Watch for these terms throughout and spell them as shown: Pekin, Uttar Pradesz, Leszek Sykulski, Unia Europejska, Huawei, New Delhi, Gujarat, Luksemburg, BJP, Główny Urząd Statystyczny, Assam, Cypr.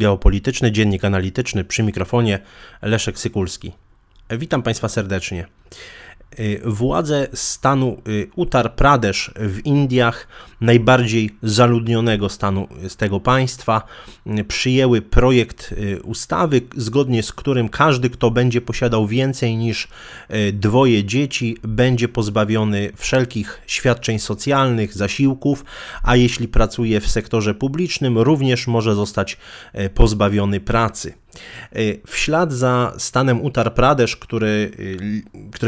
geopolityczny dziennik analityczny, przy mikrofonie Leszek Sykulski. Witam Państwa serdecznie. Władze stanu Uttar Pradesz w Indiach, najbardziej zaludnionego stanu z tego państwa, przyjęły projekt ustawy, zgodnie z którym każdy, kto będzie posiadał więcej niż 2 dzieci, będzie pozbawiony wszelkich świadczeń socjalnych, zasiłków, a jeśli pracuje w sektorze publicznym, również może zostać pozbawiony pracy. W ślad za stanem Uttar Pradesz, który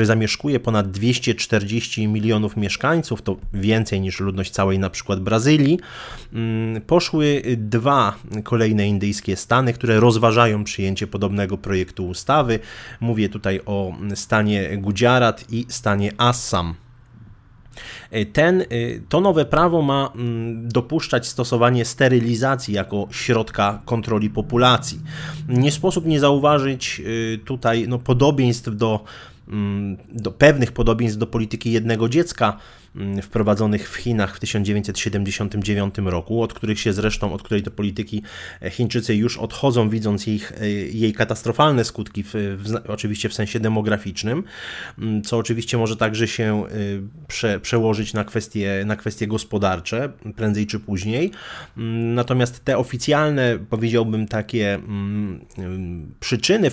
zamieszkuje ponad 240 milionów mieszkańców, to więcej niż ludność całej na przykład Brazylii, poszły 2 kolejne indyjskie stany, które rozważają przyjęcie podobnego projektu ustawy. Mówię tutaj o stanie Gujarat i stanie Assam. To nowe prawo ma dopuszczać stosowanie sterylizacji jako środka kontroli populacji. Nie sposób nie zauważyć tutaj pewnych podobieństw do polityki jednego dziecka wprowadzonych w Chinach w 1979 roku, od której to polityki Chińczycy już odchodzą, widząc jej katastrofalne skutki, oczywiście w sensie demograficznym, co oczywiście może także się przełożyć na kwestie gospodarcze, prędzej czy później. Natomiast te oficjalne, powiedziałbym, takie przyczyny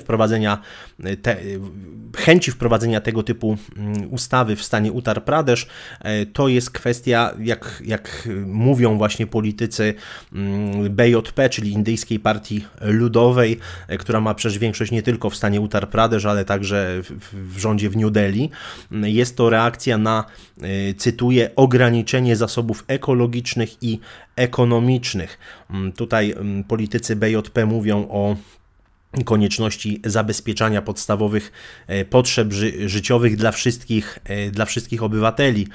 chęci wprowadzenia tego typu ustawy w stanie Uttar Pradesz to jest kwestia, jak mówią właśnie politycy BJP, czyli Indyjskiej Partii Ludowej, która ma przecież większość nie tylko w stanie Uttar Pradesz, ale także w rządzie w New Delhi. Jest to reakcja na, cytuję, ograniczenie zasobów ekologicznych i ekonomicznych. Tutaj politycy BJP mówią o konieczności zabezpieczania podstawowych potrzeb życiowych dla wszystkich obywateli.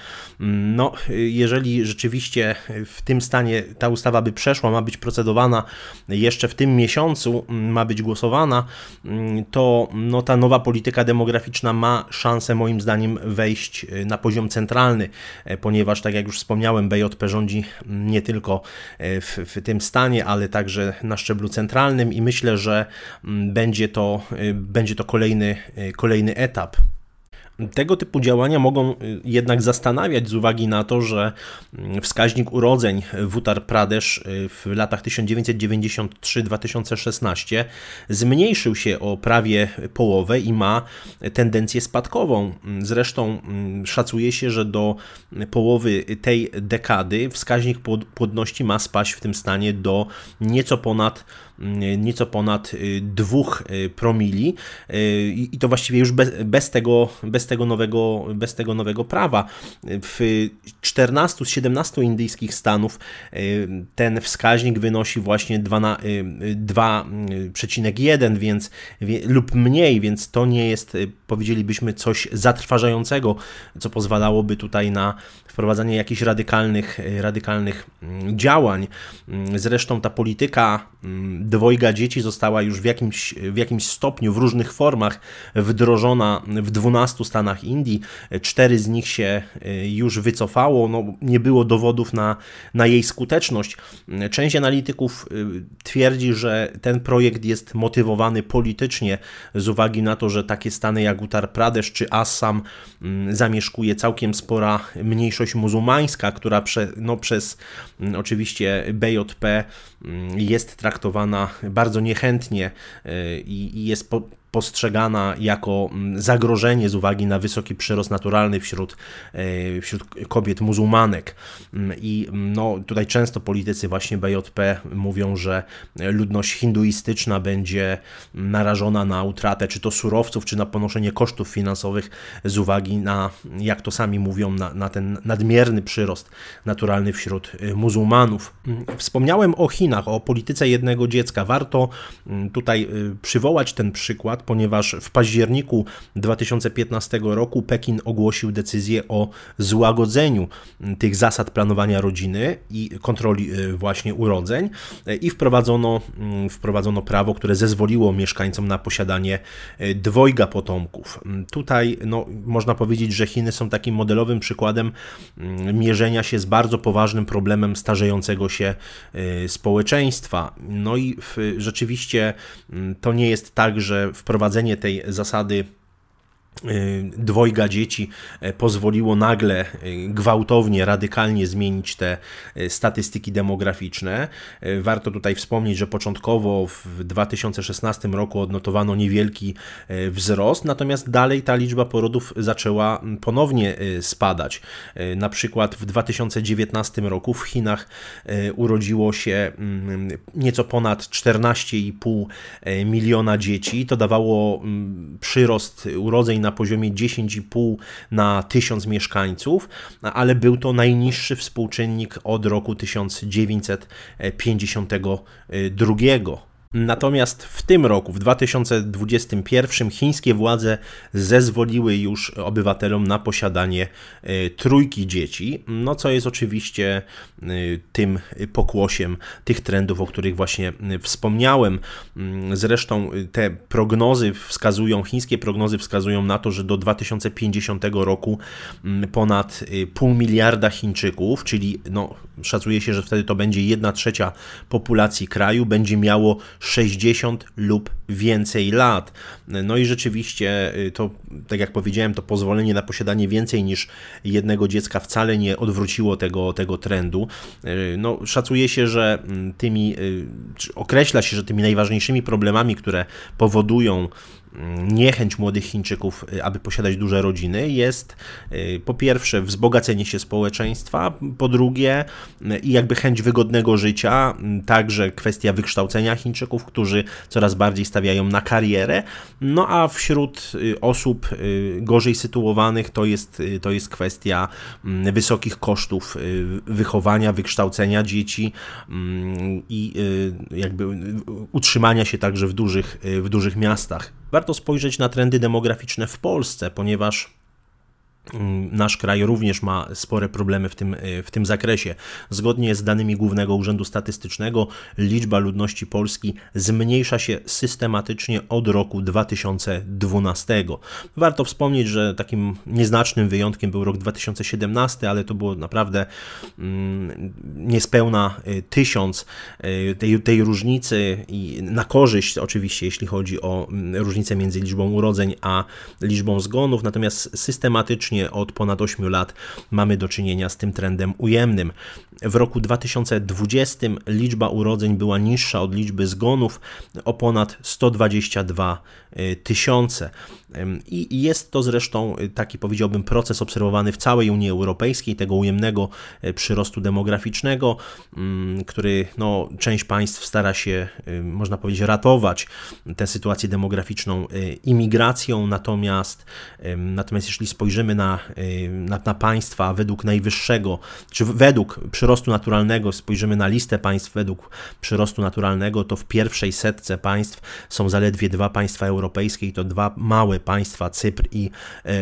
No, jeżeli rzeczywiście w tym stanie ta ustawa by przeszła, ma być procedowana jeszcze w tym miesiącu, ma być głosowana, to ta nowa polityka demograficzna ma szansę, moim zdaniem, wejść na poziom centralny, ponieważ, tak jak już wspomniałem, BJP rządzi nie tylko w tym stanie, ale także na szczeblu centralnym i myślę, że będzie to kolejny etap. Tego typu działania mogą jednak zastanawiać z uwagi na to, że wskaźnik urodzeń w Uttar Pradesz w latach 1993-2016 zmniejszył się o prawie połowę i ma tendencję spadkową. Zresztą szacuje się, że do połowy tej dekady wskaźnik płodności ma spaść w tym stanie do nieco ponad 2 promili i to właściwie już bez tego nowego prawa. W 14 z 17 indyjskich stanów ten wskaźnik wynosi właśnie 2,1 lub mniej, więc to nie jest, powiedzielibyśmy, coś zatrważającego, co pozwalałoby tutaj na wprowadzanie jakichś radykalnych działań. Zresztą ta polityka dwojga dzieci została już w jakimś stopniu, w różnych formach wdrożona w 12 stanach Indii. 4 z nich się już wycofało, nie było dowodów na jej skuteczność. Część analityków twierdzi, że ten projekt jest motywowany politycznie z uwagi na to, że takie stany jak Uttar Pradesz czy Assam zamieszkuje całkiem spora mniejszość muzułmańska, która przez oczywiście BJP jest traktowana bardzo niechętnie i jest postrzegana jako zagrożenie z uwagi na wysoki przyrost naturalny wśród kobiet muzułmanek. I tutaj często politycy właśnie BJP mówią, że ludność hinduistyczna będzie narażona na utratę czy to surowców, czy na ponoszenie kosztów finansowych z uwagi na, jak to sami mówią, na ten nadmierny przyrost naturalny wśród muzułmanów. Wspomniałem o Chinach, o polityce jednego dziecka. Warto tutaj przywołać ten przykład, ponieważ w październiku 2015 roku Pekin ogłosił decyzję o złagodzeniu tych zasad planowania rodziny i kontroli właśnie urodzeń i wprowadzono prawo, które zezwoliło mieszkańcom na posiadanie dwojga potomków. Tutaj można powiedzieć, że Chiny są takim modelowym przykładem mierzenia się z bardzo poważnym problemem starzejącego się społeczeństwa. No i rzeczywiście to nie jest tak, że wprowadzenie tej zasady dwojga dzieci pozwoliło nagle, gwałtownie, radykalnie zmienić te statystyki demograficzne. Warto tutaj wspomnieć, że początkowo w 2016 roku odnotowano niewielki wzrost, natomiast dalej ta liczba porodów zaczęła ponownie spadać. Na przykład w 2019 roku w Chinach urodziło się nieco ponad 14,5 miliona dzieci. To dawało przyrost urodzeń na poziomie 10,5 na 1000 mieszkańców, ale był to najniższy współczynnik od roku 1952. Natomiast w tym roku, w 2021, chińskie władze zezwoliły już obywatelom na posiadanie trójki dzieci, co jest oczywiście tym pokłosiem tych trendów, o których właśnie wspomniałem. Zresztą te chińskie prognozy wskazują na to, że do 2050 roku ponad 0,5 miliarda Chińczyków, czyli szacuje się, że wtedy to będzie 1/3 populacji kraju, będzie miało 60 lub więcej lat. No i rzeczywiście to, tak jak powiedziałem, to pozwolenie na posiadanie więcej niż jednego dziecka wcale nie odwróciło tego trendu. Szacuje się, że określa się, że tymi najważniejszymi problemami, które powodują niechęć młodych Chińczyków, aby posiadać duże rodziny, jest po pierwsze wzbogacenie się społeczeństwa, po drugie chęć wygodnego życia, także kwestia wykształcenia Chińczyków, którzy coraz bardziej stawiają na karierę, a wśród osób gorzej sytuowanych to jest kwestia wysokich kosztów wychowania, wykształcenia dzieci i utrzymania się także w dużych miastach. Warto spojrzeć na trendy demograficzne w Polsce, ponieważ nasz kraj również ma spore problemy w tym zakresie. Zgodnie z danymi Głównego Urzędu Statystycznego liczba ludności Polski zmniejsza się systematycznie od roku 2012. Warto wspomnieć, że takim nieznacznym wyjątkiem był rok 2017, ale to było naprawdę niespełna 1000 tej różnicy i na korzyść oczywiście, jeśli chodzi o różnicę między liczbą urodzeń a liczbą zgonów, natomiast systematycznie od ponad 8 lat mamy do czynienia z tym trendem ujemnym. W roku 2020 liczba urodzeń była niższa od liczby zgonów o ponad 122 tysiące. I jest to zresztą taki, powiedziałbym, proces obserwowany w całej Unii Europejskiej, tego ujemnego przyrostu demograficznego, który część państw stara się, można powiedzieć, ratować tę sytuację demograficzną imigracją, natomiast jeśli spojrzymy na państwa według najwyższego, czy według przyrostu naturalnego, spojrzymy na listę państw według przyrostu naturalnego, to w pierwszej setce państw są zaledwie dwa państwa europejskie i to dwa małe państwa, Cypr i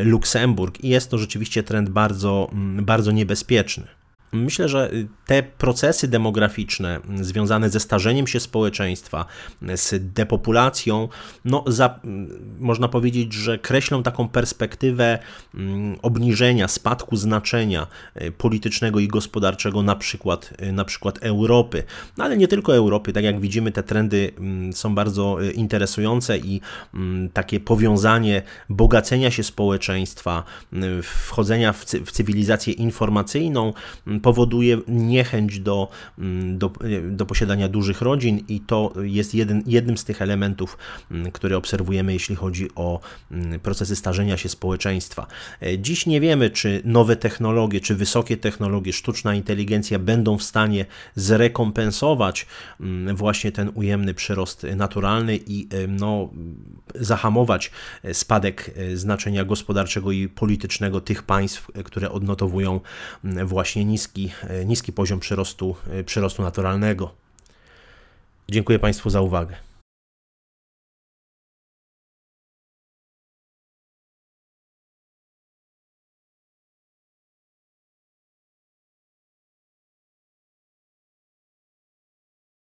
Luksemburg. I jest to rzeczywiście trend bardzo, bardzo niebezpieczny. Myślę, że te procesy demograficzne związane ze starzeniem się społeczeństwa, z depopulacją, można powiedzieć, że kreślą taką perspektywę obniżenia, spadku znaczenia politycznego i gospodarczego na przykład Europy. Ale nie tylko Europy, tak jak widzimy, te trendy są bardzo interesujące i takie powiązanie bogacenia się społeczeństwa, wchodzenia w cywilizację informacyjną, powoduje niechęć do posiadania dużych rodzin i to jest jednym z tych elementów, które obserwujemy, jeśli chodzi o procesy starzenia się społeczeństwa. Dziś nie wiemy, czy nowe technologie, czy wysokie technologie, sztuczna inteligencja będą w stanie zrekompensować właśnie ten ujemny przyrost naturalny i zahamować spadek znaczenia gospodarczego i politycznego tych państw, które odnotowują właśnie niski poziom przyrostu naturalnego. Dziękuję Państwu za uwagę.